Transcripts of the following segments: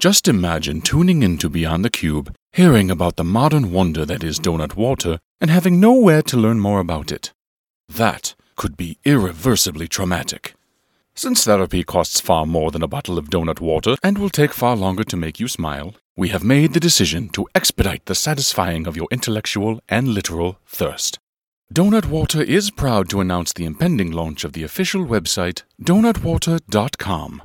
Just imagine tuning into Beyond the Cube, hearing about the modern wonder that is donut water, and having nowhere to learn more about it. That could be irreversibly traumatic. Since therapy costs far more than a bottle of donut water and will take far longer to make you smile, we have made the decision to expedite the satisfying of your intellectual and literal thirst. Donut Water is proud to announce the impending launch of the official website, donutwater.com.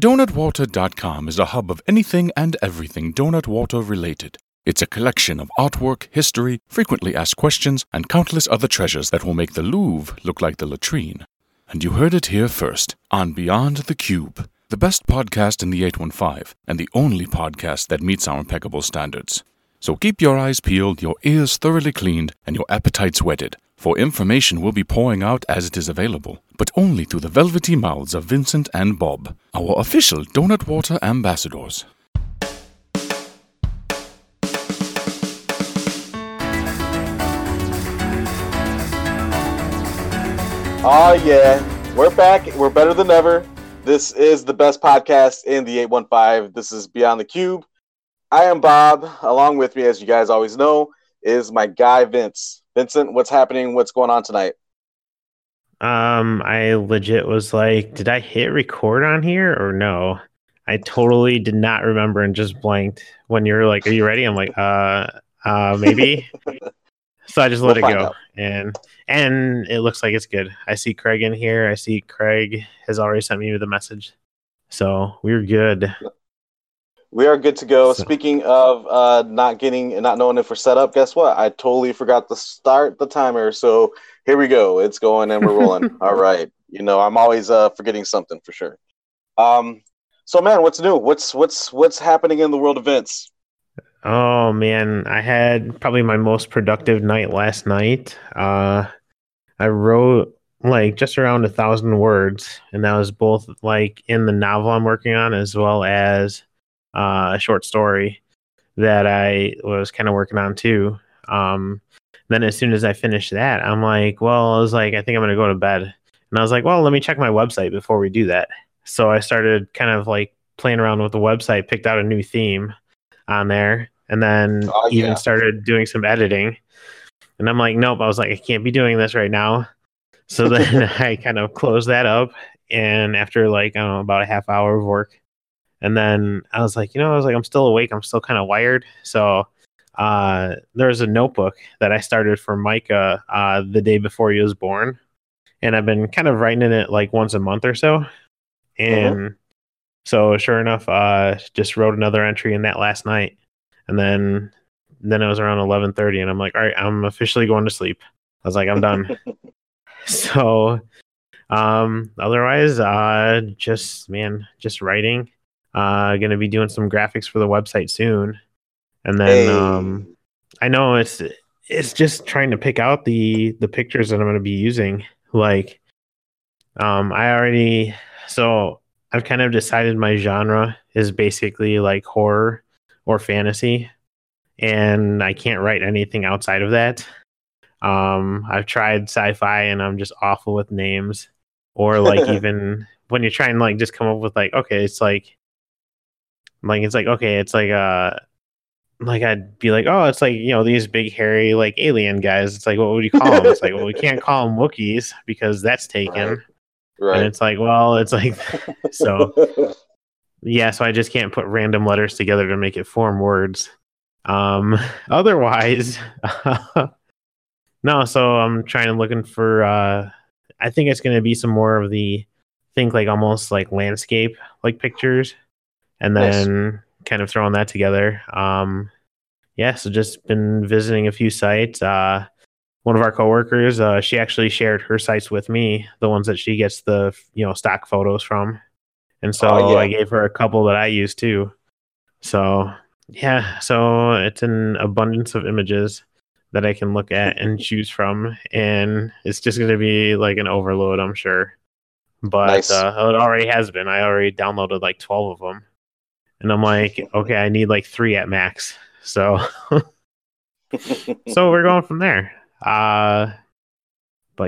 DonutWater.com is a hub of anything and everything Donut Water related. It's a collection of artwork, history, frequently asked questions, and countless other treasures that will make the Louvre look like the latrine. And you heard it here first, on Beyond the Cube, the best podcast in the 815, and the only podcast that meets our impeccable standards. So keep your eyes peeled, your ears thoroughly cleaned, and your appetites whetted, for information will be pouring out as it is available, but only through the velvety mouths of Vincent and Bob, our official Donut Water ambassadors. Oh yeah, we're back, we're better than ever. This is the best podcast in the 815, this is Beyond the Cube. I am Bob. Along with me, as you guys always know, is my guy Vince. Vincent, what's happening? What's going on tonight? I legit was like, did I hit record on here or no? I totally did not remember and just blanked. When you're like, are you ready? I'm like, maybe. So I just let it go. Out. And it looks like it's good. I see Craig in here. I see Craig has already sent me the message. So we're good. We are good to go. Speaking of not knowing if we're set up, guess what? I totally forgot to start the timer. So here we go. It's going and we're rolling. All right. You know, I'm always forgetting something for sure. So man, what's new? What's happening in the world of Vince? Oh man, I had probably my most productive night last night. I wrote like just around 1,000 words, and that was both like in the novel I'm working on as well as a short story that I was kind of working on too. Then as soon as I finished that, I think I'm going to go to bed. And I was like, well, let me check my website before we do that. So I started kind of like playing around with the website, picked out a new theme on there, and then started doing some editing. And I'm like, nope, I was like, I can't be doing this right now. So then I kind of closed that up. And after like, I don't know, about a half hour of work, and then I was like, I'm still awake. I'm still kind of wired. So there's a notebook that I started for Micah the day before he was born. And I've been kind of writing in it like once a month or so. And So sure enough, just wrote another entry in that last night. And then it was around 11:30. And I'm like, all right, I'm officially going to sleep. I was like, I'm done. So otherwise, just writing. Going to be doing some graphics for the website soon. And then I know it's just trying to pick out the pictures that I'm going to be using. Like I've kind of decided my genre is basically like horror or fantasy, and I can't write anything outside of that. I've tried sci-fi and I'm just awful with names, or like even when you're trying like just come up with like, okay, it's like, I'd be like, oh, it's like, you know, these big hairy like alien guys. It's like, what would you call them? It's like, well, we can't call them Wookiees because that's taken. Right. And it's like, well, it's like, so yeah. So I just can't put random letters together to make it form words. Otherwise, no. So I'm looking for. I think it's going to be some more of the almost like landscape like pictures. And then kind of throwing that together. So just been visiting a few sites. One of our coworkers, she actually shared her sites with me, the ones that she gets the stock photos from. And so I gave her a couple that I use too. So yeah, so it's an abundance of images that I can look at and choose from. And it's just going to be like an overload, I'm sure. But nice. It already has been. I already downloaded like 12 of them. And I'm like, okay, I need like 3 at max. So, so we're going from there. But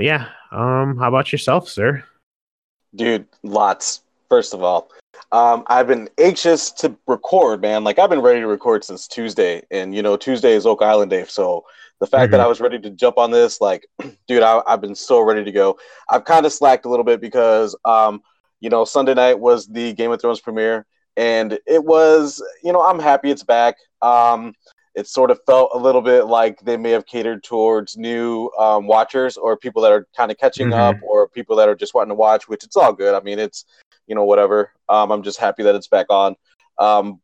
yeah, how about yourself, sir? Dude, lots. First of all, I've been anxious to record, man. Like, I've been ready to record since Tuesday, and Tuesday is Oak Island Day. So the fact that I was ready to jump on this, like, dude, I've been so ready to go. I've kind of slacked a little bit because, Sunday night was the Game of Thrones premiere, and it was, I'm happy it's back. It sort of felt a little bit like they may have catered towards new watchers, or people that are kind of catching up, or people that are just wanting to watch, which it's all good. I mean, it's, whatever. I'm just happy that it's back on. Man,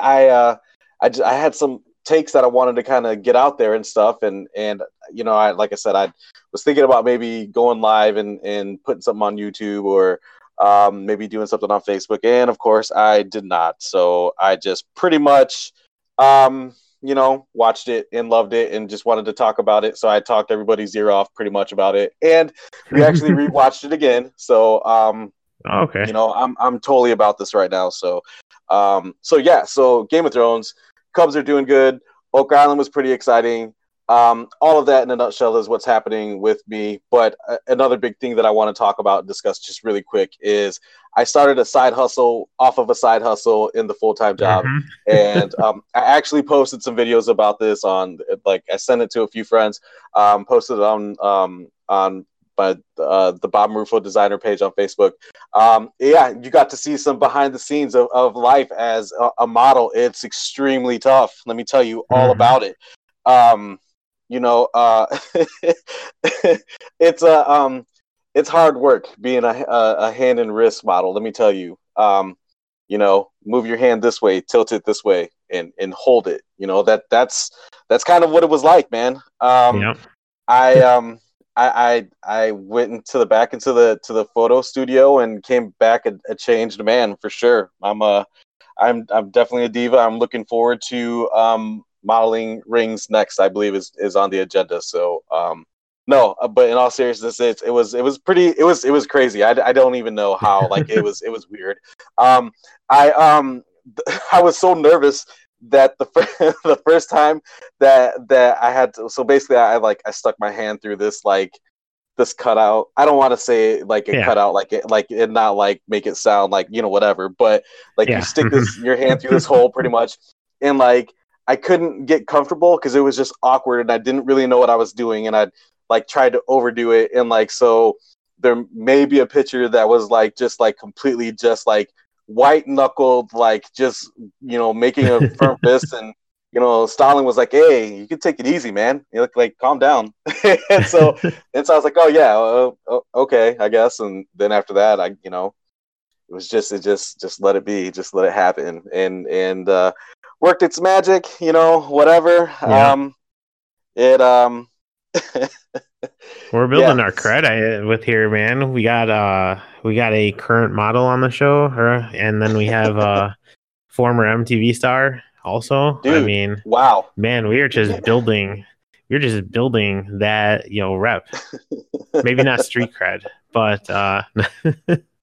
I had some takes that I wanted to kind of get out there and stuff. And I, like I said, I was thinking about maybe going live and putting something on YouTube, or maybe doing something on Facebook. And of course I did not. So I just pretty much, watched it and loved it and just wanted to talk about it. So I talked everybody's ear off pretty much about it. And we actually rewatched it again. So, okay. I'm totally about this right now. So, yeah, so Game of Thrones, Cubs are doing good. Oak Island was pretty exciting. All of that in a nutshell is what's happening with me. But another big thing that I want to talk about and discuss just really quick is I started a side hustle off of a side hustle in the full-time job. And I actually posted some videos about this on, I sent it to a few friends, posted it on the Bob Marufo Designer page on Facebook. You got to see some behind the scenes of life as a model. It's extremely tough. Let me tell you all about it. It's hard work being a hand and wrist model. Let me tell you, move your hand this way, tilt it this way, and hold it. That's kind of what it was like, man. I went back into the photo studio and came back a changed man for sure. I'm definitely a diva. I'm looking forward to modeling rings next, I believe is on the agenda. So, but in all seriousness, it was crazy. I don't even know how, it was weird. I was so nervous that the first time that I had to, so basically I stuck my hand through this cutout. I don't want to say cutout, and not make it sound whatever, but you stick your hand through this hole pretty much. And I couldn't get comfortable because it was just awkward and I didn't really know what I was doing, and I'd tried to overdo it, and so there may be a picture that was completely white knuckled, making a firm fist, and Stalin was like, "Hey, you can take it easy, man. You look calm down." and so I was like, "Oh yeah, okay, I guess." And then after that, it was just let it be, just let it happen, and worked its magic, whatever. Yeah. We're building our cred with here, man. We got a current model on the show, and then we have a former MTV star also. Dude, wow, man, we're just building that, rep. Maybe not street cred, but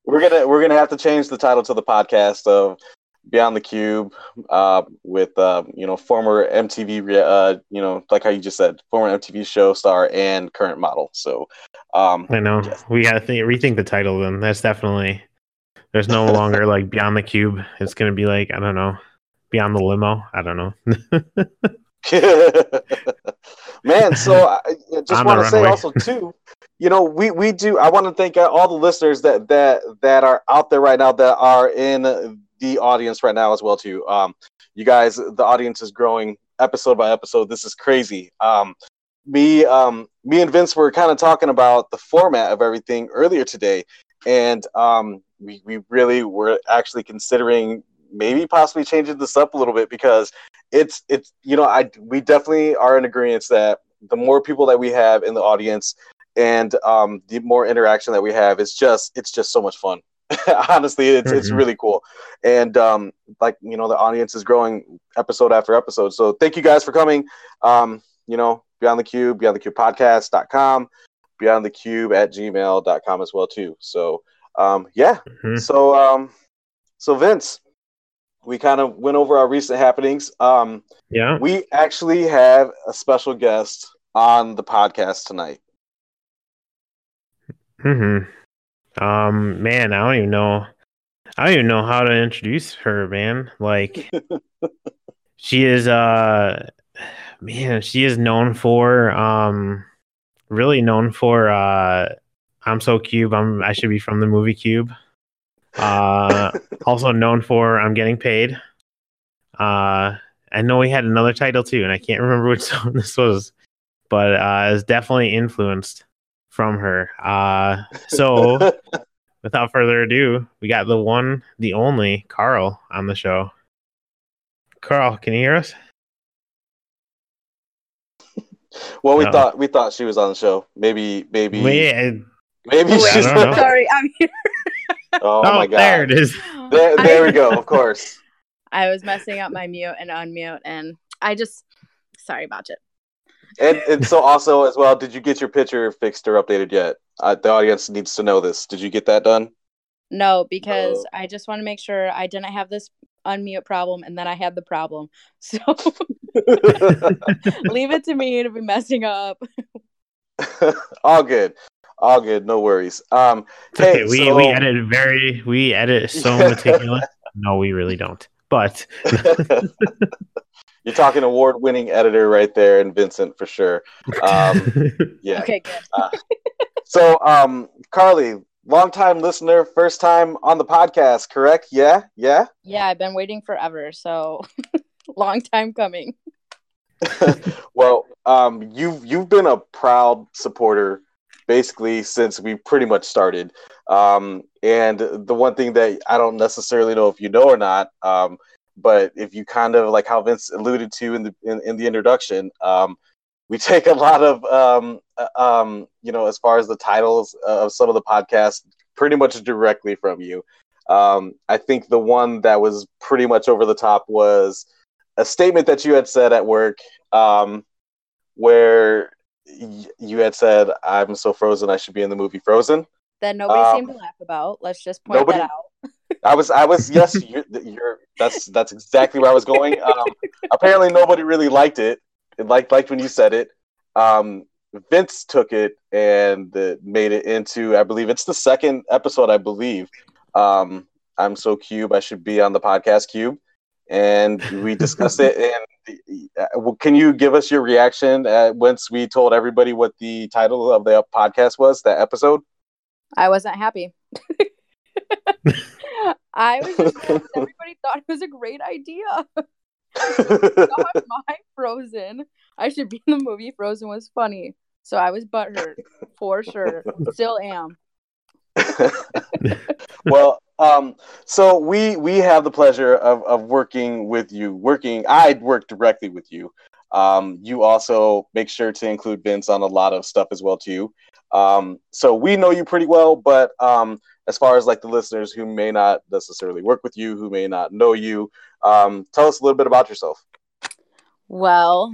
we're gonna have to change the title to the podcast of Beyond the Cube, with former MTV, how you just said, former MTV show star and current model. So I know we gotta rethink the title. Then that's definitely, there's no longer Beyond the Cube. It's gonna be I don't know, Beyond the Limo. I don't know. Man, so I just want to say also too, we do. I want to thank all the listeners that are out there right now, that are in the audience right now as well too. You guys, the audience is growing episode by episode. This is crazy. Me and Vince were kind of talking about the format of everything earlier today, and we really were actually considering maybe possibly changing this up a little bit, because we definitely are in agreement that the more people that we have in the audience and the more interaction that we have is it's just so much fun. Honestly, it's really cool, and the audience is growing episode after episode. So thank you guys for coming. Beyond the Cube, beyondthecubepodcast.com, beyondthecube@gmail.com as well too. So so Vince, we kind of went over our recent happenings. We actually have a special guest on the podcast tonight. Man, I don't even know. I don't even know how to introduce her, man. Like, she is, man, she is known for, really known for, I'm So Cube. I should be from the movie Cube. Also known for I'm Getting Paid. I know we had another title too, and I can't remember which one this was, but it's definitely influenced from her. So without further ado, we got the one, the only Carl on the show. Carl, can you hear us? Well, we thought she was on the show. Maybe she's not. Sorry, I'm here. Oh my God! There it is. There we go. Of course. I was messing up my mute and unmute, and sorry about it. And so also as well, did you get your picture fixed or updated yet? The audience needs to know this. Did you get that done? No, because I just want to make sure I didn't have this unmute problem, and then I had the problem. So leave it to me to be messing up. All good. All good. No worries. Hey, okay. We edit so meticulous. No, we really don't. But you're talking award-winning editor right there, and Vincent for sure. Yeah. Okay, good. So, Carly, longtime listener, first time on the podcast, correct? Yeah. Yeah, I've been waiting forever, so long time coming. Well, you've been a proud supporter basically since we pretty much started. And the one thing that I don't necessarily know if you know or not, but if you kind of like how Vince alluded to in the introduction, we take a lot of, as far as the titles of some of the podcasts, pretty much directly from you. I think the one that was pretty much over the top was a statement that you had said at work, where you had said, "I'm so frozen, I should be in the movie Frozen." That nobody seemed to laugh about. Let's just point that out. I was. Yes, you're. That's exactly where I was going. Apparently, nobody really liked it. It liked when you said it. Vince took it and made it into, I believe it's the second episode. I believe. I'm So Cube. I should be on the podcast Cube, and we discussed it. And can you give us your reaction once we told everybody what the title of the podcast was? That episode. I wasn't happy. I was just happy. Everybody thought it was a great idea. My Frozen, I should be in the movie Frozen was funny. So I was butthurt for sure. Still am. Well, so we have the pleasure of working with you. I work directly with you. You also make sure to include Vince on a lot of stuff as well too. So we know you pretty well, but as far as like the listeners who may not necessarily work with you, who may not know you, tell us a little bit about yourself. Well,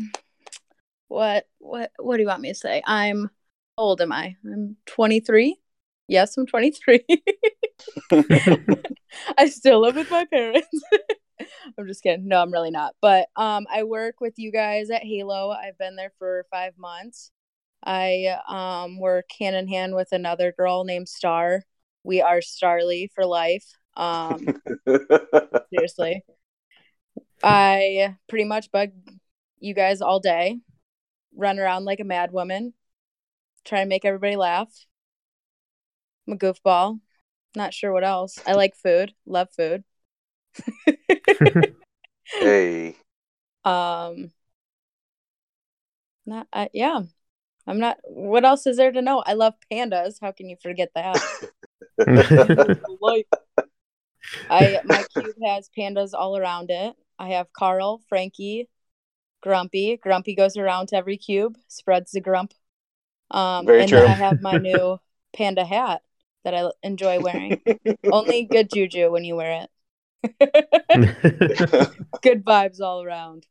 what do you want me to say? How old am I? I'm 23. Yes, I'm 23. I still live with my parents. I'm just kidding. No, I'm really not. But I work with you guys at Halo. I've been there for 5 months. I work hand in hand with another girl named Star. We are Starly for life. Seriously. I pretty much bug you guys all day, run around like a mad woman, try to make everybody laugh. I'm a goofball. Not sure what else. I like food. Love food. Hey. Yeah. I'm not. What else is there to know? I love pandas. How can you forget that? My cube has pandas all around it. I have Carl, Frankie, Grumpy. Grumpy goes around to every cube, spreads the grump. And true. Then I have my new panda hat that I enjoy wearing. Only good juju when you wear it. Good vibes all around.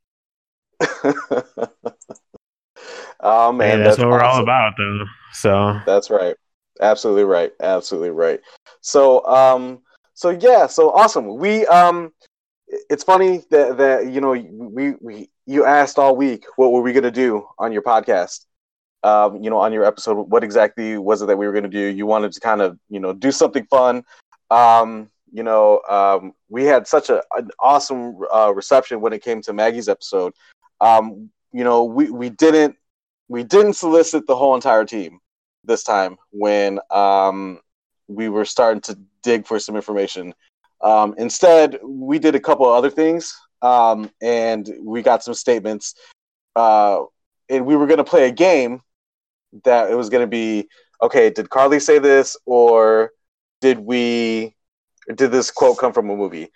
Oh man, hey, that's what we're awesome. All about, though. So that's right, absolutely right. So awesome. We it's funny that you asked all week what were we gonna do on your podcast, on your episode. What exactly was it that we were gonna do? You wanted to kind of do something fun. you know, we had such an awesome reception when it came to Maggie's episode. You know, we didn't solicit the whole entire team this time when we were starting to dig for some information. Instead, we did a couple of other things, and we got some statements. And we were going to play a game that it was going to be, okay, did Carly say this, or did this quote come from a movie?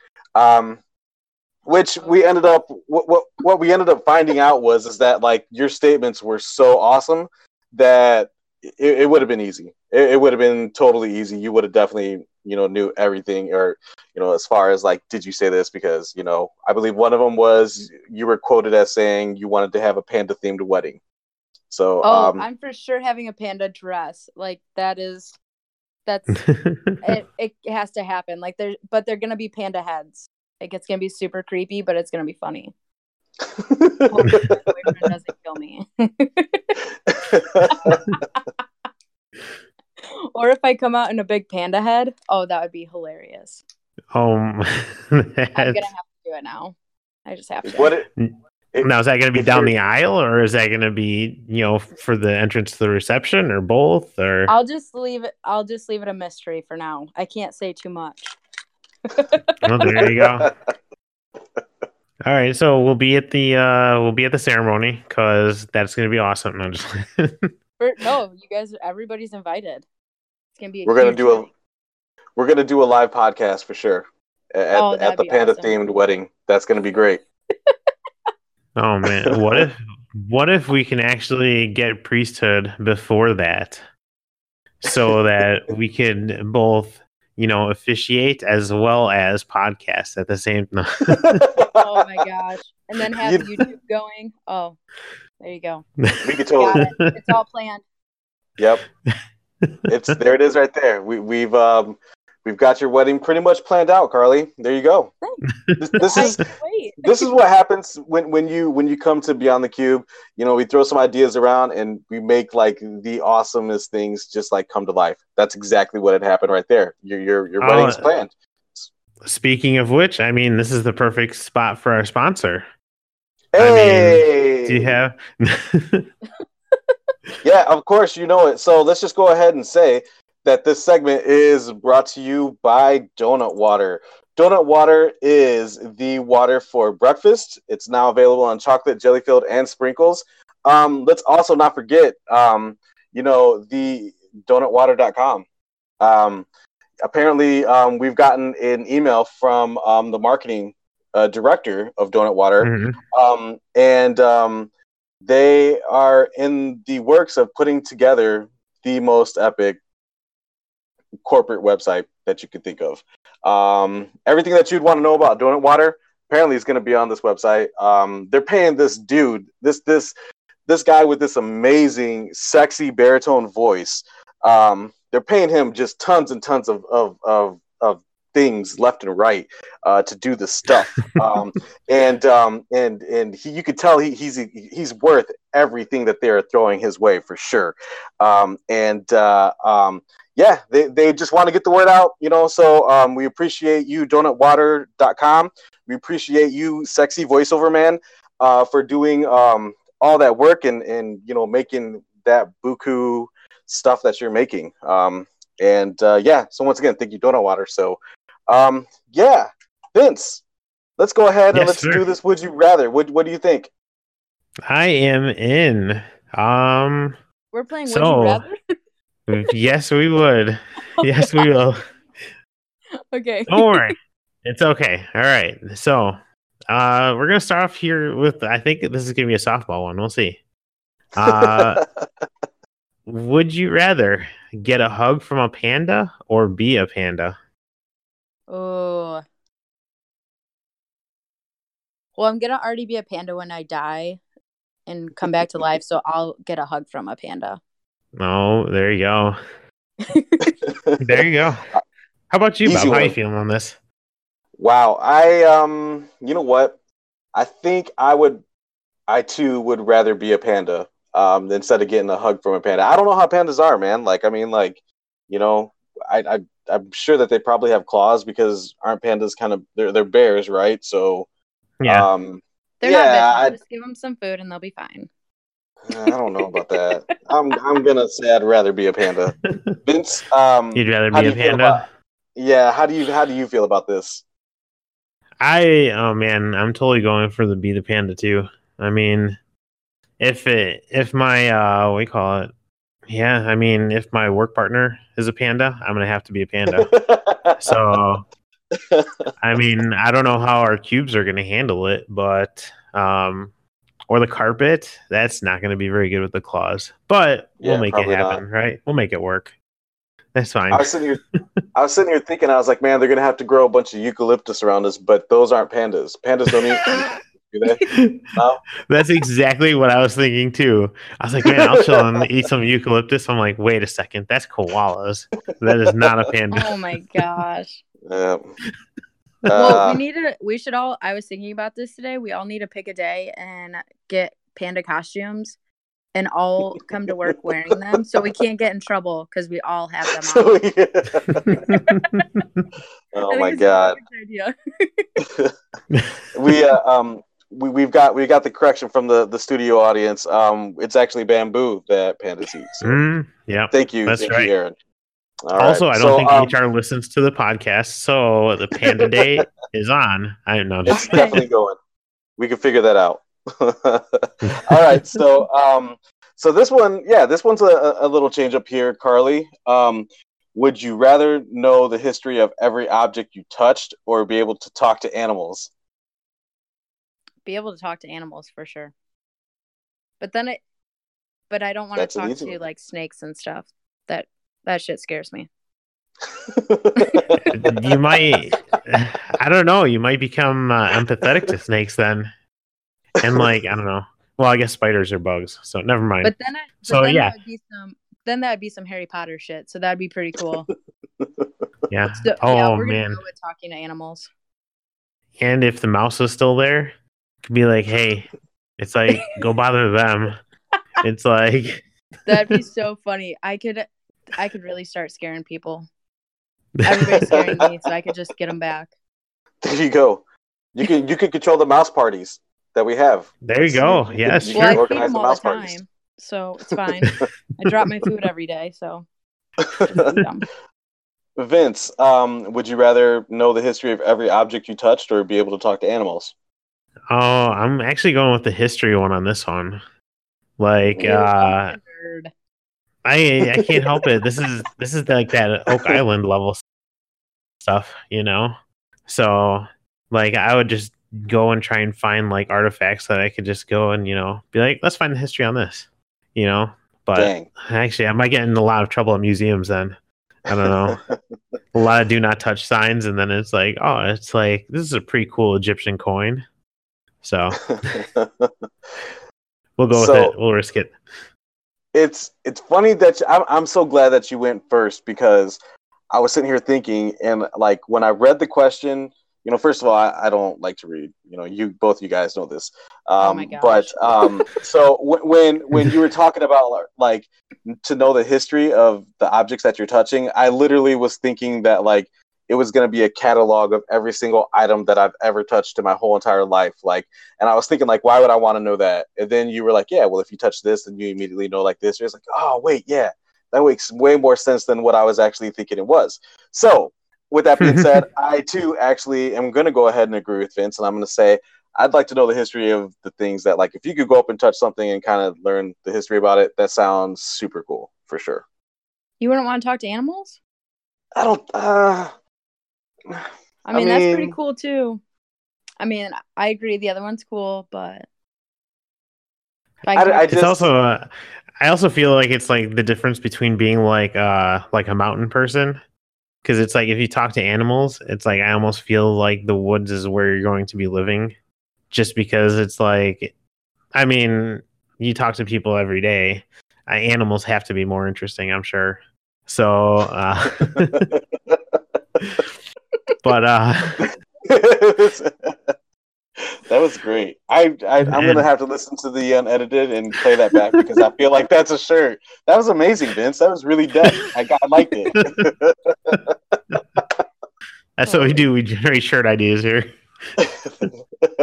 Which we ended up, what we ended up finding out was that, like, your statements were so awesome that it would have been easy. It would have been totally easy. You would have definitely, you know, knew everything, or, you know, as far as like, did you say this? Because, you know, I believe one of them was you were quoted as saying you wanted to have a panda themed wedding. So I'm for sure having a panda dress. Like, that's it has to happen. Like, they're going to be panda heads. Like, it's going to be super creepy, but it's going to be funny. Hopefully my boyfriend doesn't kill me. Or if I come out in a big panda head, oh, that would be hilarious. I'm gonna have to do it now. I just have to. Now, is that gonna be down the aisle, or is that gonna be, you know, for the entrance to the reception, or both? Or I'll just leave it a mystery for now. I can't say too much. Well, there you go. All right, so we'll be at the ceremony, because that's gonna be awesome. No, you guys, everybody's invited. It's gonna be. We're gonna do a live podcast for sure at the panda themed wedding. That's gonna be great. Oh man, what if we can actually get priesthood before that, so that we can both, you know, officiate as well as podcast at the same time. Oh my gosh. And then have YouTube going. Oh, there you go. We could totally. It's all planned. Yep. There it is right there. We've got your wedding pretty much planned out, Carly. There you go. This is what happens when you come to Beyond the Cube. You know, we throw some ideas around and we make like the awesomest things just like come to life. That's exactly what had happened right there. Your wedding's planned. Speaking of which, I mean, this is the perfect spot for our sponsor. Hey, I mean, do you have? Yeah, of course, you know it. So let's just go ahead and say that this segment is brought to you by Donut Water. Donut Water is the water for breakfast. It's now available on chocolate, jelly-filled, and sprinkles. Let's also not forget, you know, the donutwater.com. Apparently, we've gotten an email from the marketing director of Donut Water, mm-hmm. and they are in the works of putting together the most epic corporate website that you could think of. Everything that you'd want to know about Donut Water apparently is going to be on this website. They're paying this dude, this guy with this amazing, sexy baritone voice. They're paying him just tons and tons of things left and right to do this stuff. And you could tell he's worth everything that they're throwing his way for sure. Yeah, they just want to get the word out, you know, so we appreciate you, donutwater.com. We appreciate you, sexy voiceover man, for doing all that work and, you know, making that buku stuff that you're making. Yeah, so once again, thank you, Donut Water. So, yeah, Vince, let's go ahead and let's do this. Would you rather? What do you think? I am in. We're playing Would You Rather? Yes, we would. Oh, yes, God. We will. Okay. Don't worry. It's okay. All right. So we're going to start off here with, I think this is going to be a softball one. We'll see. Would you rather get a hug from a panda or be a panda? Oh. Well, I'm going to already be a panda when I die and come back to life, so I'll get a hug from a panda. Oh, there you go. There you go. How about you, Bob? How are you feeling on this? Wow. I you know what? I think I too would rather be a panda instead of getting a hug from a panda. I don't know how pandas are, man. Like, I mean, like, you know, I I'm sure that they probably have claws because aren't pandas kind of they're bears, right? So yeah, they're not bad. Just give them some food and they'll be fine. I don't know about that. I'm gonna say I'd rather be a panda. Vince, you'd rather be a panda? Yeah. How do you feel about this? I'm totally going for the be the panda too. I mean, if my work partner is a panda, I'm gonna have to be a panda. So, I mean, I don't know how our cubes are gonna handle it, but or the carpet, that's not gonna be very good with the claws. But we'll make it happen, right? We'll make it work. That's fine. I was sitting here thinking, I was like, man, they're gonna have to grow a bunch of eucalyptus around us, but those aren't pandas. Pandas don't eat. No? That's exactly what I was thinking too. I was like, man, I'll chill and eat some eucalyptus. I'm like, wait a second, that's koalas. That is not a panda. Oh my gosh. Yeah. Well, I was thinking about this today. We all need to pick a day and get panda costumes and all come to work wearing them so we can't get in trouble because we all have them on. Oh my God. We got the correction from the studio audience. It's actually bamboo that pandas eat. So. Yeah, thank you. That's right, Aaron. Also, right. I don't think HR listens to the podcast, so the Panda Day is on. I am not. It's definitely going. We can figure that out. All right, so this one, this one's a little change up here, Carly. Would you rather know the history of every object you touched, or be able to talk to animals? Be able to talk to animals for sure, but I don't want to talk to like snakes and stuff. That shit scares me. I don't know. You might become empathetic to snakes then, and like I don't know. Well, I guess spiders are bugs, so never mind. But then, that would be some Harry Potter shit. So that'd be pretty cool. Yeah. So, we're gonna go with talking to animals. And if the mouse was still there, could be like, hey, it's like, go bother them. It's like that'd be so funny. I could really start scaring people. Everybody's scaring me, so I could just get them back. There you go. You could control the mouse parties that we have. There you go. Yes. You I feed them all the time, parties. So it's fine. I drop my food every day, so it's dumb. Vince, would you rather know the history of every object you touched or be able to talk to animals? Oh, I'm actually going with the history one on this one. Like, I can't help it. This is like that Oak Island level stuff, you know? So, like, I would just go and try and find, like, artifacts that I could just go and, you know, be like, let's find the history on this, you know? But dang. Actually, I might get in a lot of trouble at museums then. I don't know. A lot of do not touch signs, and then it's like, oh, it's like this is a pretty cool Egyptian coin. So we'll go with it. We'll risk it. It's funny that I'm so glad that you went first because I was sitting here thinking, and like when I read the question, you know, first of all, I don't like to read. You know, both you guys know this. Oh my gosh. But so when you were talking about like to know the history of the objects that you're touching, I literally was thinking that like it was going to be a catalog of every single item that I've ever touched in my whole entire life. Like, and I was thinking like, why would I want to know that? And then you were like, yeah, well, if you touch this, then you immediately know like this. You're just like, oh wait, yeah, that makes way more sense than what I was actually thinking it was. So. With that being said, I, too, actually am going to go ahead and agree with Vince, and I'm going to say I'd like to know the history of the things that, like, if you could go up and touch something and kind of learn the history about it, that sounds super cool, for sure. You wouldn't want to talk to animals? I don't, I mean, that's pretty cool, too. I mean, I agree the other one's cool, but... I also feel like it's, like, the difference between being, like a mountain person... Because it's like if you talk to animals, it's like I almost feel like the woods is where you're going to be living. Just because it's like, I mean, you talk to people every day. Animals have to be more interesting, I'm sure. So, but that was great. I'm going to have to listen to the unedited and play that back because I feel like that's a shirt. That was amazing, Vince. That was really dope. I liked it. That's what we do. We generate shirt ideas here.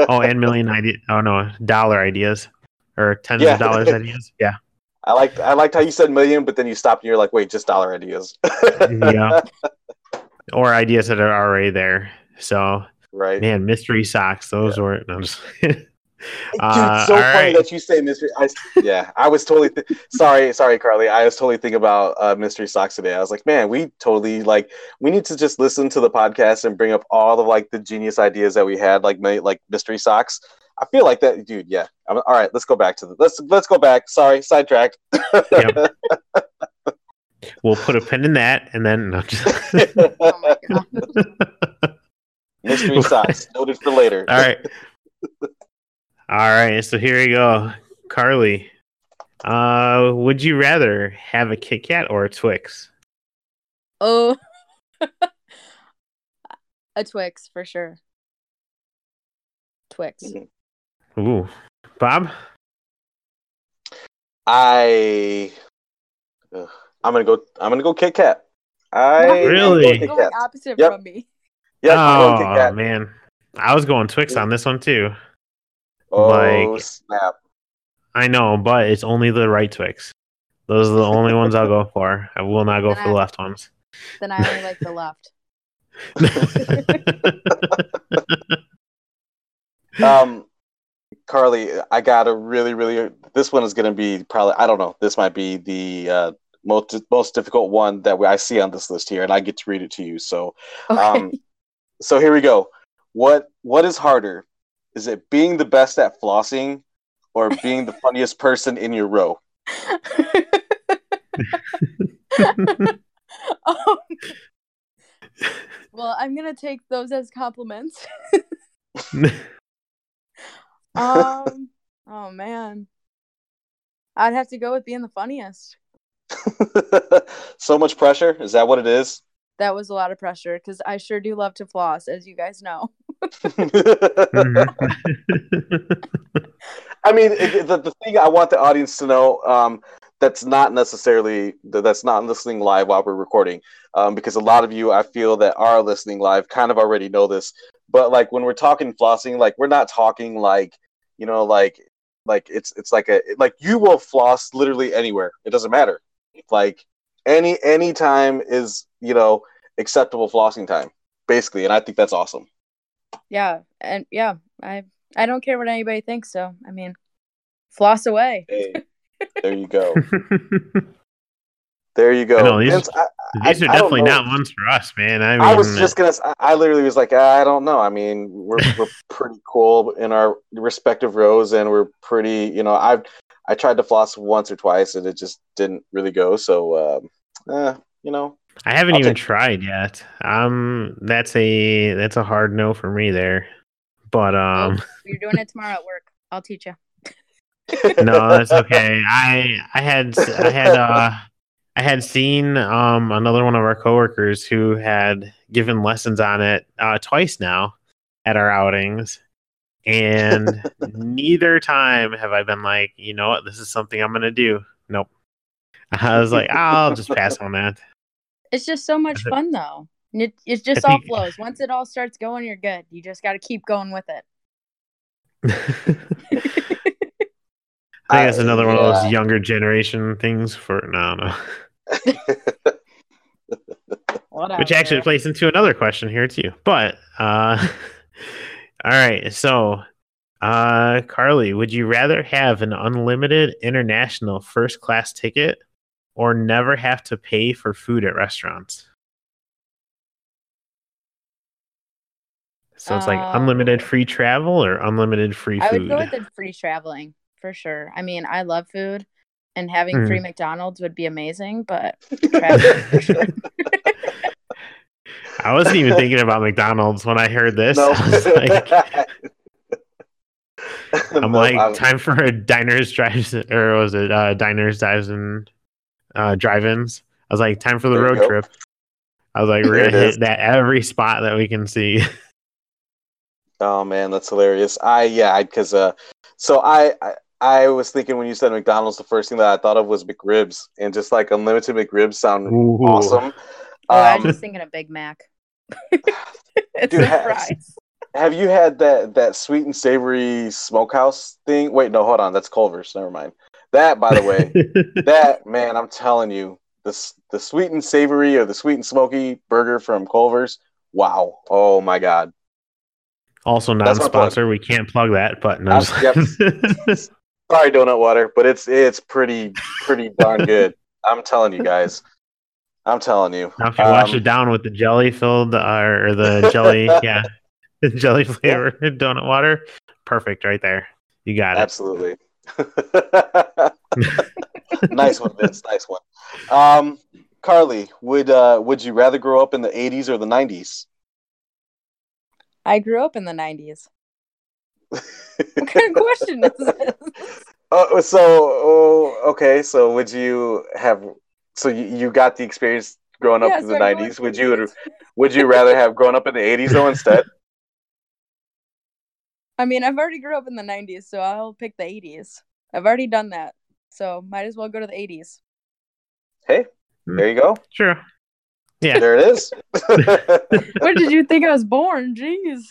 Oh, and million ideas. Oh no, dollar ideas or tens of dollars ideas. Yeah. I liked how you said million, but then you stopped and you're like, wait, just dollar ideas. Yeah. Or ideas that are already there. So, right. Man, mystery socks. Those were. No, dude, so funny that you say mystery. I was totally. Sorry, Carly. I was totally thinking about mystery socks today. I was like, man, we totally we need to just listen to the podcast and bring up all of the genius ideas that we had, like mystery socks. I feel like that, dude. Yeah. All right, let's go back to the. Let's go back. Sorry, sidetracked. Yep. We'll put a pin in that, and then. No, oh my god. Mystery socks noted for later. All right. All right, so here we go. Carly, would you rather have a Kit Kat or a Twix? Oh, a Twix for sure. Twix. Ooh. Bob? I'm going to go Kit Kat. Really? You're going opposite from me. Yeah, I'm going Kit Kat. Man. I was going Twix on this one too. Oh, snap. I know, but it's only the right Twix. Those are the only ones I'll go for. I will not go for the left ones. Then I only like the left. Carly, I got a really this one is going to be probably, I don't know, this might be the most difficult one that I see on this list here, and I get to read it to you. So, okay. So here we go. What is harder? Is it being the best at flossing or being the funniest person in your row? Well, I'm going to take those as compliments. Oh, man. I'd have to go with being the funniest. So much pressure? Is that what it is? That was a lot of pressure because I sure do love to floss, as you guys know. I mean, the thing I want the audience to know, that's not listening live while we're recording, because a lot of you, I feel, that are listening live kind of already know this, but when we're talking flossing, we're not talking it's like you will floss literally anywhere. It doesn't matter. Any time is acceptable flossing time, basically, and I think that's awesome. Yeah, and I don't care what anybody thinks, so I mean, floss away. Hey, there you go. There you go. No, these are definitely not ones for us, man. I mean, I was just gonna. I literally was like, I don't know. I mean, we're pretty cool in our respective rows, and we're pretty. I tried to floss once or twice, and it just didn't really go. So, I haven't even tried yet. That's a hard no for me there. But you're doing it tomorrow at work. I'll teach you. No, that's okay. I had seen another one of our coworkers who had given lessons on it twice now at our outings, and neither time have I been like, you know what, this is something I'm gonna do. Nope. I was like, I'll just pass on that. It's just so much fun, though. It just all flows. Once it all starts going, you're good. You just got to keep going with it. I think that's another one of those younger generation things for no. Which actually plays into another question here too. But all right, so Carly, would you rather have an unlimited international first class ticket? Or never have to pay for food at restaurants. So it's like unlimited free travel or unlimited free food? I would go with the free traveling for sure. I mean, I love food, and having free McDonald's would be amazing, but traveling for sure. I wasn't even thinking about McDonald's when I heard this. No. I was like, time for a diners, dives, and drive-ins. I was like, time for the road trip. I was like, we're gonna hit that every spot that we can see. Oh man, that's hilarious. I was thinking when you said McDonald's, the first thing that I thought of was McRibs, and just unlimited McRibs sound Ooh. Awesome. I was just thinking of Big Mac. Dude, have you had that sweet and savory smokehouse thing? Wait, no, hold on. That's Culver's. Never mind. That, by the way, man, I'm telling you, the sweet and savory or the sweet and smoky burger from Culver's. Wow. Oh, my God. Also non-sponsor. We can't plug that, but no. Yep. Sorry, Donut Water, but it's pretty darn good. I'm telling you guys. I'm telling you. Now if you wash it down with the jelly filled or the jelly, yeah, the jelly flavored donut water, perfect right there. You got it. Absolutely. Nice one, Vince. Nice one. Carly, would you rather grow up in the 80s or the 90s? I grew up in the 90s. What kind of question is this? So would you have? So you got the experience growing up in the 90s. Would you rather have grown up in the 80s though instead? I mean, I've already grew up in the 90s, so I'll pick the 80s. I've already done that, so might as well go to the 80s. Hey, there you go. Sure. Yeah, there it is. Where did you think I was born? Jeez.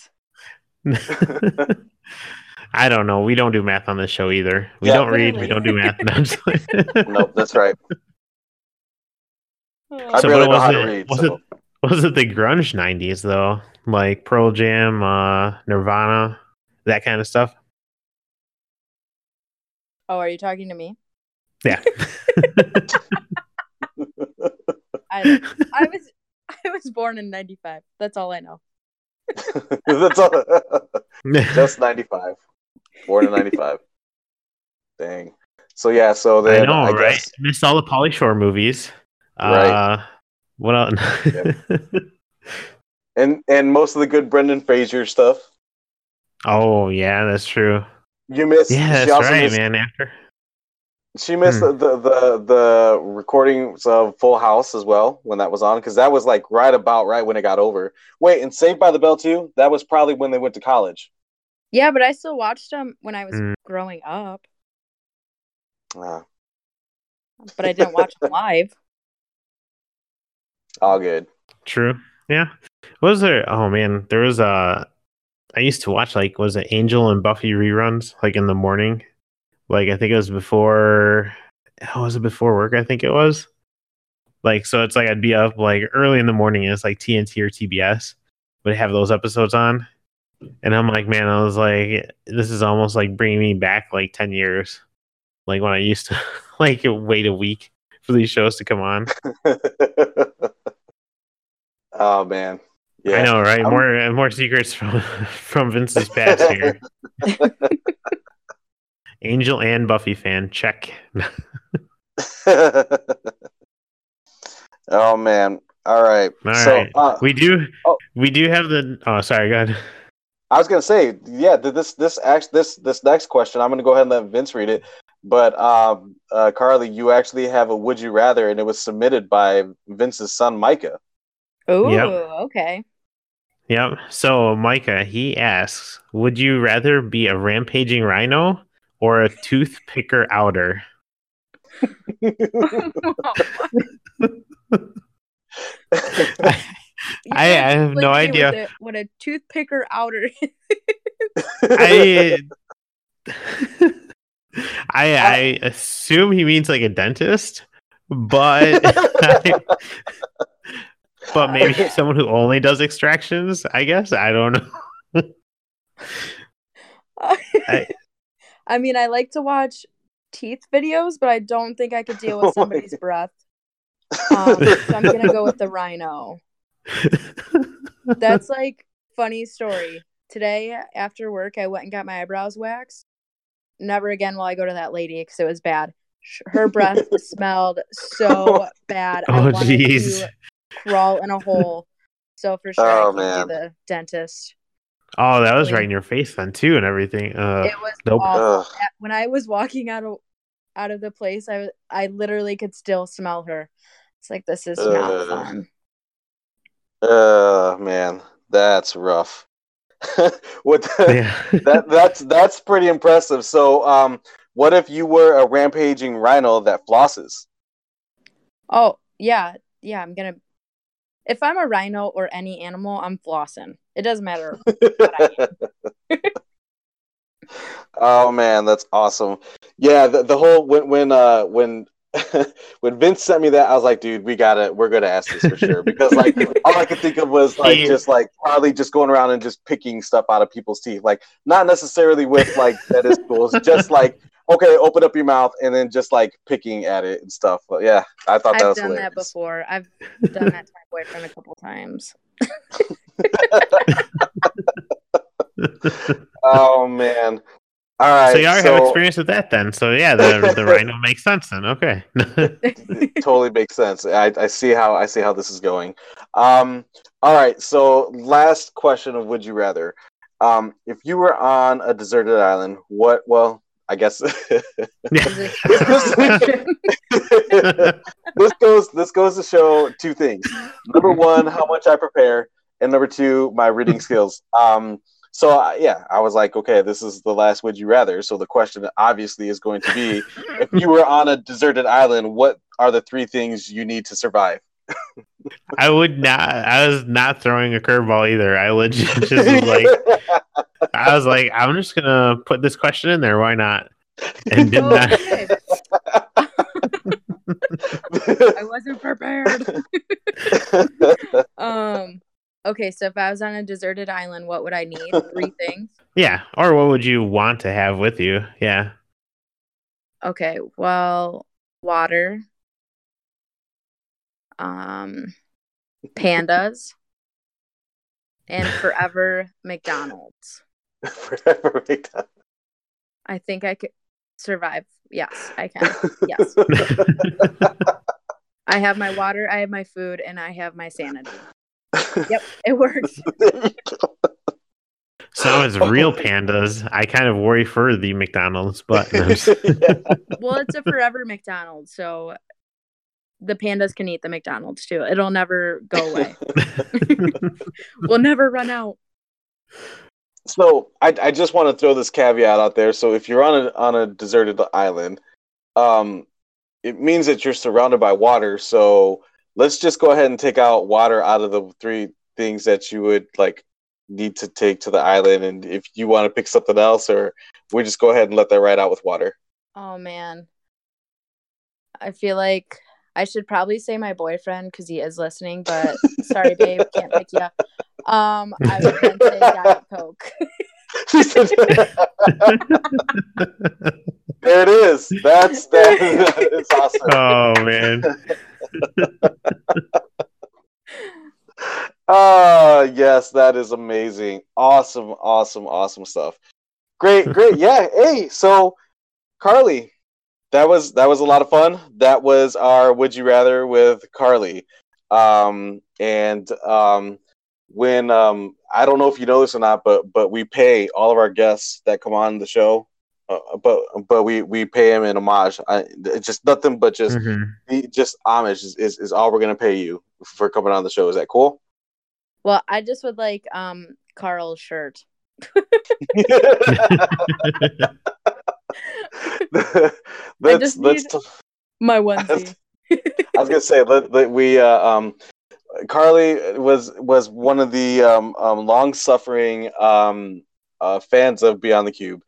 I don't know. We don't do math on this show either. We don't read. We don't do math. Nope, that's right. Was it the grunge 90s though? Like Pearl Jam, Nirvana, that kind of stuff? Oh, are you talking to me? Yeah. I was born in 95. That's all I know. That's all. Just 95. Born in 95. Dang. So yeah, so then I know, right? Guess... Missed all the Pauly Shore movies. Right. What else? Yeah. And most of the good Brendan Fraser stuff. Oh yeah, that's true. You missed. Yeah, that's right, man. After she missed the recordings of Full House as well when that was on, because that was like right when it got over. Wait, and Saved by the Bell too. That was probably when they went to college. Yeah, but I still watched them when I was growing up. But I didn't watch them live. All good. True. Yeah. What was there? Oh man, there was I used to watch Angel and Buffy reruns like in the morning. Like I think it was before work? I think it was. Like so, it's like I'd be up like early in the morning, and it's like TNT or TBS would have those episodes on, and I'm like, man, I was like, this is almost like bringing me back like 10 years, like when I used to like wait a week for these shows to come on. Oh man, yeah. I know, right? More secrets from Vince's past here. Angel and Buffy fan, check. Oh man, all right. All right. We do have the. Oh, sorry, go ahead. I was gonna say, yeah. This next question, I'm gonna go ahead and let Vince read it. But Carly, you actually have a would you rather, and it was submitted by Vince's son, Micah. Oh, yep. Okay. Yep. So Micah, he asks, would you rather be a rampaging rhino or a tooth picker outer? I have no idea what a tooth picker outer is. I assume he means like a dentist, but but maybe someone who only does extractions, I guess. I don't know. I mean, I like to watch teeth videos, but I don't think I could deal with somebody's breath. So I'm going to go with the rhino. That's like funny story. Today after work, I went and got my eyebrows waxed. Never again will I go to that lady because it was bad. Her breath smelled so bad. Oh, jeez. Crawl in a hole. So for sure, I can't do the dentist. Oh, that was right in your face then too, and everything. It was awful. When I was walking out of the place, I literally could still smell her. It's like, this is not fun. Man, that's rough. That's pretty impressive. So, what if you were a rampaging rhino that flosses? Oh yeah, I'm gonna. If I'm a rhino or any animal, I'm flossing. It doesn't matter what I am. Oh man, that's awesome. Yeah, the whole when Vince sent me that, I was like, dude, we're gonna ask this for sure, because like all I could think of was like just like probably just going around and just picking stuff out of people's teeth, like not necessarily with like that is cool, it's just like, okay, open up your mouth and then just like picking at it and stuff. But yeah, I thought that was hilarious. I've done that before. I've done that to my boyfriend a couple times. Oh man! All right, so you already have experience with that, then. So yeah, the rhino makes sense then. Okay, it totally makes sense. I see how this is going. All right, so last question of Would You Rather? If you were on a deserted island, what? Well, I guess this goes to show two things. Number one, how much I prepare, and number two, my reading skills. So yeah, I was like, okay, this is the last Would You Rather. So the question obviously is going to be, if you were on a deserted island, what are the three things you need to survive? I was not throwing a curveball either. I legit just was like, I'm just gonna put this question in there. Why not? And did not. I wasn't prepared. Okay, so if I was on a deserted island, what would I need? Three things? Yeah, or what would you want to have with you? Yeah. Okay, well, water. Pandas. And forever McDonald's. Forever McDonald's. I think I could survive. Yes, I can. Yes. I have my water, I have my food, and I have my sanity. Yep, it works. So as real pandas, I kind of worry for the McDonald's, but yeah. Well, it's a forever McDonald's, so the pandas can eat the McDonald's too. It'll never go away. We'll never run out. So I just want to throw this caveat out there. So if you're on a deserted island, it means that you're surrounded by water. So let's just go ahead and take out water out of the three things that you would like need to take to the island. And if you want to pick something else, or we just go ahead and let that ride out with water. Oh man, I feel like I should probably say my boyfriend because he is listening. But sorry, babe, can't pick you up. I would then say Diet Coke. There it is. That is awesome. Oh man. Yes, that is amazing. Awesome stuff. Great Yeah. Hey, so Carly, that was a lot of fun. That was our Would You Rather with Carly. When I don't know if you know this or not, but we pay all of our guests that come on the show. But we pay him in homage. It's just nothing but just just homage is all we're gonna pay you for coming on the show. Is that cool? Well, I just would like Carl's shirt. My onesie. I was gonna say Carly was one of the long suffering fans of Beyond the Cube.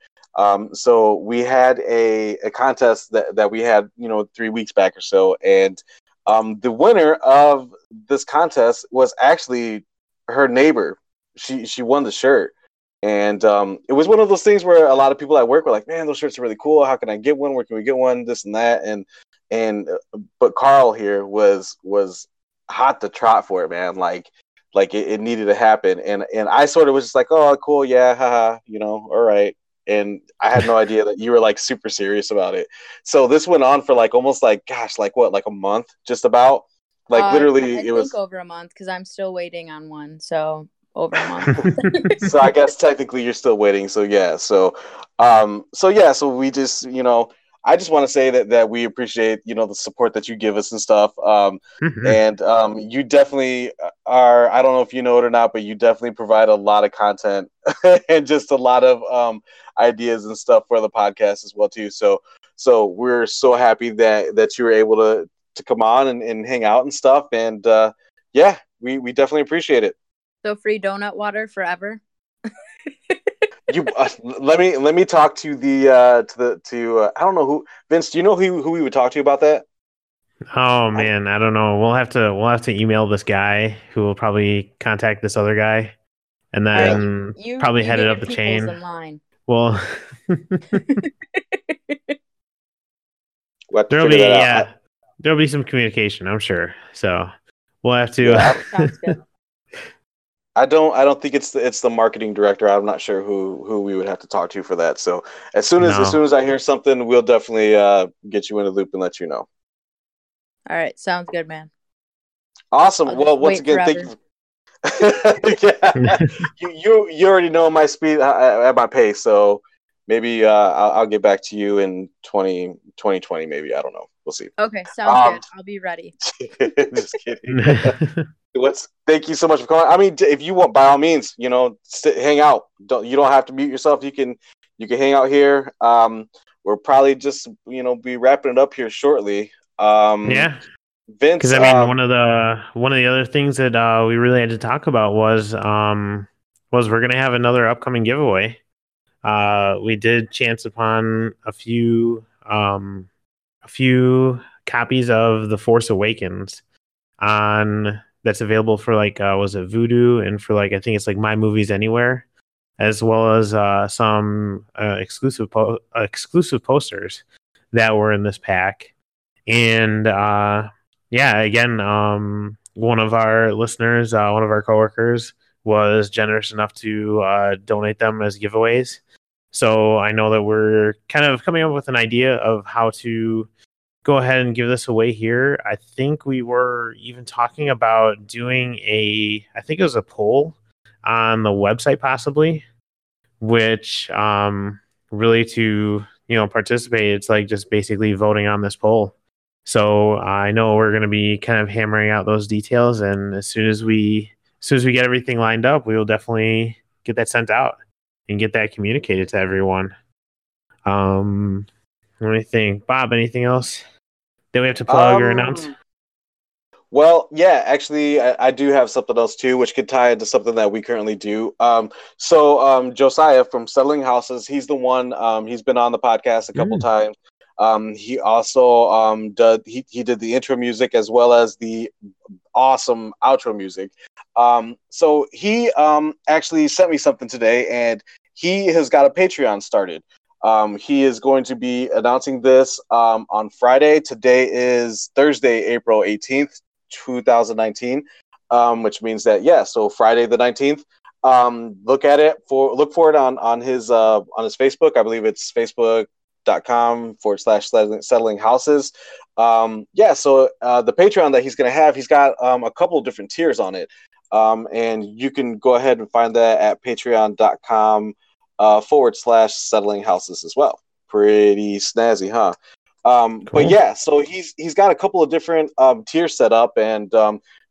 So we had a contest that we had, 3 weeks back or so. And the winner of this contest was actually her neighbor. She won the shirt. And it was one of those things where a lot of people at work were like, man, those shirts are really cool. How can I get one? Where can we get one? This and that. But Carl here was hot to trot for it, man. Like it needed to happen. And I sort of was just like, oh, cool. Yeah. Haha. All right. And I had no idea that you were like super serious about it. So this went on for like almost like, gosh, like what, like a month, just about, like literally it was over a month because I'm still waiting on one. So over a month. So I guess technically you're still waiting. So yeah. So we just, I just want to say that we appreciate, the support that you give us and stuff. And you definitely are, I don't know if you know it or not, but you definitely provide a lot of content and just a lot of ideas and stuff for the podcast as well, too. So we're so happy that you were able to come on and hang out and stuff. And yeah, we definitely appreciate it. So free donut water forever. You let me talk to the I don't know who. Vince, do you know who we would talk to about that? Oh man, I don't know. We'll have to email this guy who will probably contact this other guy, and then you probably head it up the chain. Well, there'll be some communication, I'm sure. So we'll have to. Yeah, I don't think it's the marketing director. I'm not sure who we would have to talk to for that. So as soon as I hear something, we'll definitely get you in the loop and let you know. All right, sounds good, man. Awesome. Well, once again, forever. Thank you. You already know my speed at my pace, so maybe I'll get back to you in 2020 maybe, I don't know, we'll see. Okay, sounds good. I'll be ready. Just kidding. Thank you so much for calling. I mean, if you want, by all means, hang out. You don't have to mute yourself. You can hang out here. We're probably just be wrapping it up here shortly. Yeah. Vince, because one of the other things that we really had to talk about was we're gonna have another upcoming giveaway. We did chance upon a few copies of The Force Awakens that's available for was it Vudu and for I think it's My Movies Anywhere, as well as some exclusive posters that were in this pack. And one of our listeners, one of our coworkers, was generous enough to donate them as giveaways. So I know that we're kind of coming up with an idea of how to go ahead and give this away here. I think we were even talking about doing a poll on the website possibly, which really to participate, it's just basically voting on this poll. So I know we're going to be kind of hammering out those details, and as soon as we get everything lined up, we will definitely get that sent out and get that communicated to everyone. Let me think, Bob. Anything else that we have to plug or announce? Well, yeah, actually, I do have something else too, which could tie into something that we currently do. So Josiah from Settling Houses, he's the one. He's been on the podcast a couple times. He also did the intro music as well as the awesome outro music. So he actually sent me something today, and he has got a Patreon started. He is going to be announcing this on Friday. Today is Thursday, April 18th, 2019, which means that so Friday the 19th. Look for it on his Facebook. I believe it's facebook.com/settling houses. The Patreon that he's going to have, he's got a couple different tiers on it, and you can go ahead and find that at patreon.com/settling houses as well. Pretty snazzy, huh? Cool. But so he's got a couple of different tiers set up, and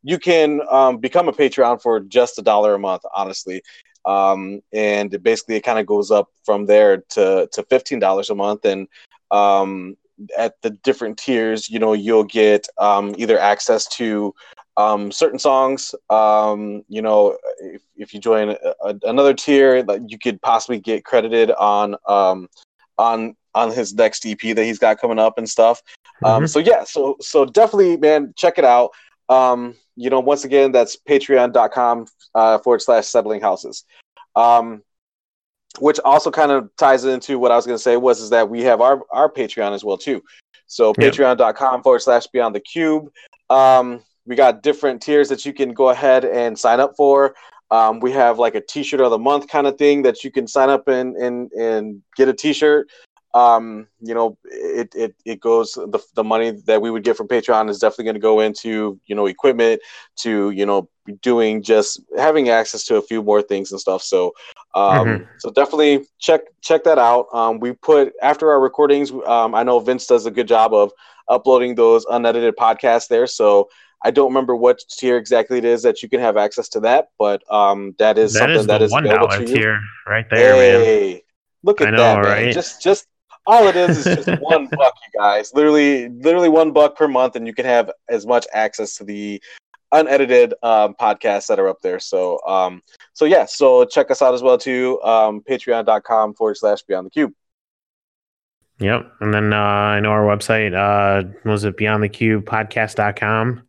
you can become a Patreon for just $1 a month, honestly. And basically it kind of goes up from there to $15 a month. And at the different tiers, you'll get either access to certain songs. If you join another tier, you could possibly get credited on his next EP that he's got coming up and stuff. So definitely, man, check it out. Once again, that's patreon.com/settling houses, which also kind of ties into what I was going to say is that we have our Patreon as well too. So patreon.com/beyondthecube. We got different tiers that you can go ahead and sign up for. We have a t-shirt of the month kind of thing that you can sign up and get a t-shirt. It goes, the money that we would get from Patreon is definitely going to go into, equipment to, doing, just having access to a few more things and stuff. So, so definitely check that out. We put, after our recordings, I know Vince does a good job of uploading those unedited podcasts there. So I don't remember what tier exactly it is that you can have access to that, but, that is $1 tier right there. Hey, man. Look at that, man. Right? Just, all it is just $1, you guys. Literally $1 per month, and you can have as much access to the unedited podcasts that are up there. So so check us out as well too. Patreon.com/BeyondTheCube. Yep. And then I know our website, was it BeyondTheCubePodcast.com.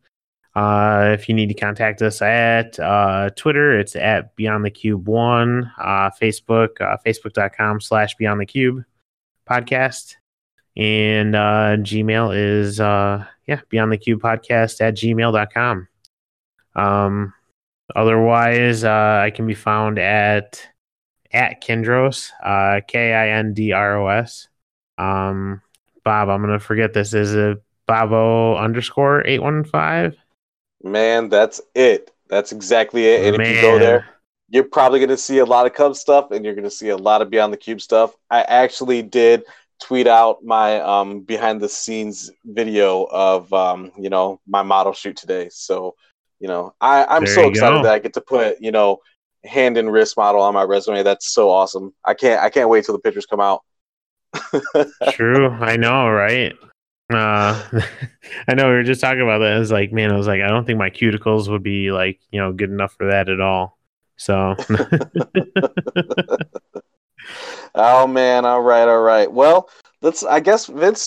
If you need to contact us at Twitter, it's at BeyondTheCube1. Facebook, Facebook.com/BeyondTheCubePodcast. And Gmail is BeyondTheCubePodcast@gmail.com. Otherwise, I can be found at Kindros, KINDROS. Bob, I'm gonna forget this. Is it Bobo_815? Man, that's it. That's exactly it. And man, if you go there, you're probably gonna see a lot of Cubs stuff, and you're gonna see a lot of Beyond the Cube stuff. I actually did tweet out my behind the scenes video of my model shoot today. So I'm there so excited that I get to put hand and wrist model on my resume. That's so awesome. I can't wait till the pictures come out. True. I know, right? I know we were just talking about that. It's like, man, I was like, I don't think my cuticles would be like, good enough for that at all. So oh man, all right. Well, let's Vince,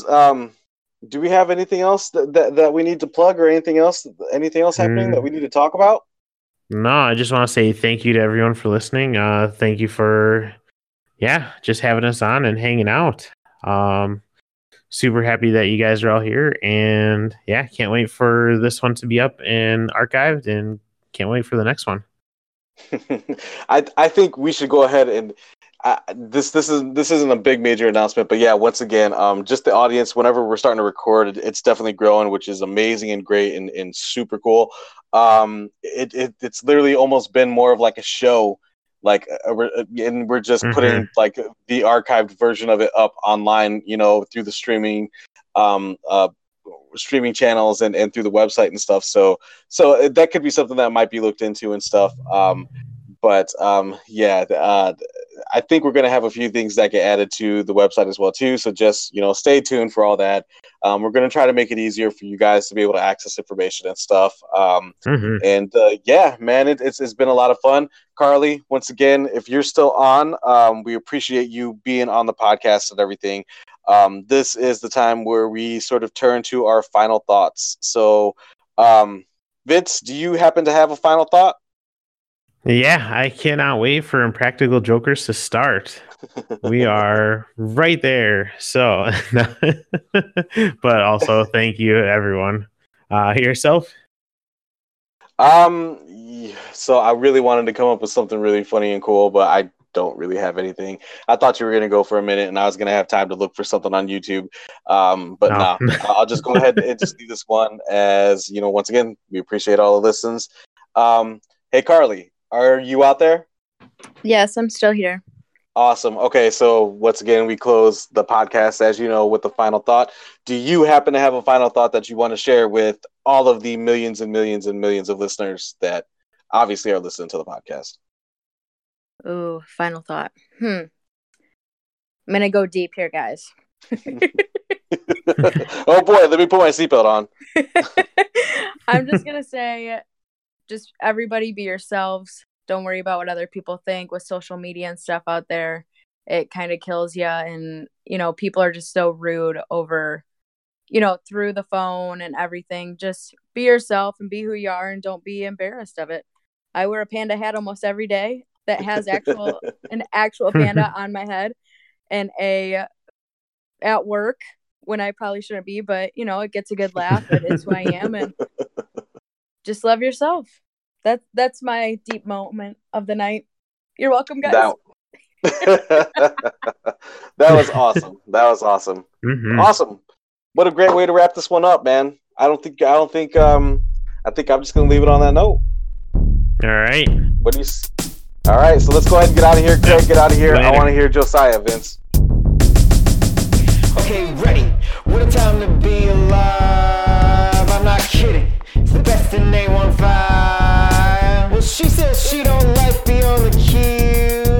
do we have anything else that we need to plug, or anything else happening that we need to talk about? No, I just want to say thank you to everyone for listening. Thank you for just having us on and hanging out. Super happy that you guys are all here, and can't wait for this one to be up and archived, and can't wait for the next one. I think we should go ahead and this isn't a big major announcement, but once again, just the audience. Whenever we're starting to record, it's definitely growing, which is amazing and great and super cool. It's literally almost been more of like a show. And we're just putting like the archived version of it up online, through the streaming channels and through the website and stuff. So that could be something that might be looked into and stuff. I think we're going to have a few things that get added to the website as well too. So just, stay tuned for all that. We're going to try to make it easier for you guys to be able to access information and stuff. It's been a lot of fun. Carly, once again, if you're still on, we appreciate you being on the podcast and everything. This is the time where we sort of turn to our final thoughts. So, Vince, do you happen to have a final thought? Yeah, I cannot wait for Impractical Jokers to start. We are right there. So, but also thank you, everyone. Yourself? So I really wanted to come up with something really funny and cool, but I don't really have anything. I thought you were going to go for a minute, and I was going to have time to look for something on YouTube. But no. I'll just go ahead and just leave this one as, once again, we appreciate all the listens. Hey, Carly. Are you out there? Yes, I'm still here. Awesome. Okay, so once again, we close the podcast, as you know, with the final thought. Do you happen to have a final thought that you want to share with all of the millions and millions and millions of listeners that obviously are listening to the podcast? Oh, final thought. I'm going to go deep here, guys. Oh, boy, let me put my seatbelt on. I'm just going to say... just everybody be yourselves. Don't worry about what other people think with social media and stuff out there. It kind of kills you. And, people are just so rude over, through the phone and everything. Just be yourself and be who you are, and don't be embarrassed of it. I wear a panda hat almost every day that has an actual panda on my head, and at work when I probably shouldn't be, but it gets a good laugh. It is who I am. And just love yourself. That's my deep moment of the night. You're welcome, guys. That was awesome. Awesome. What a great way to wrap this one up, man. I think I'm just gonna leave it on that note. All right. All right. So let's go ahead and get out of here. Craig, get out of here. Later. I want to hear Josiah, Vince. Okay, ready. What a time to be alive. I'm not kidding. It's the best in A15. Well, she says she don't like Beyond the Cube.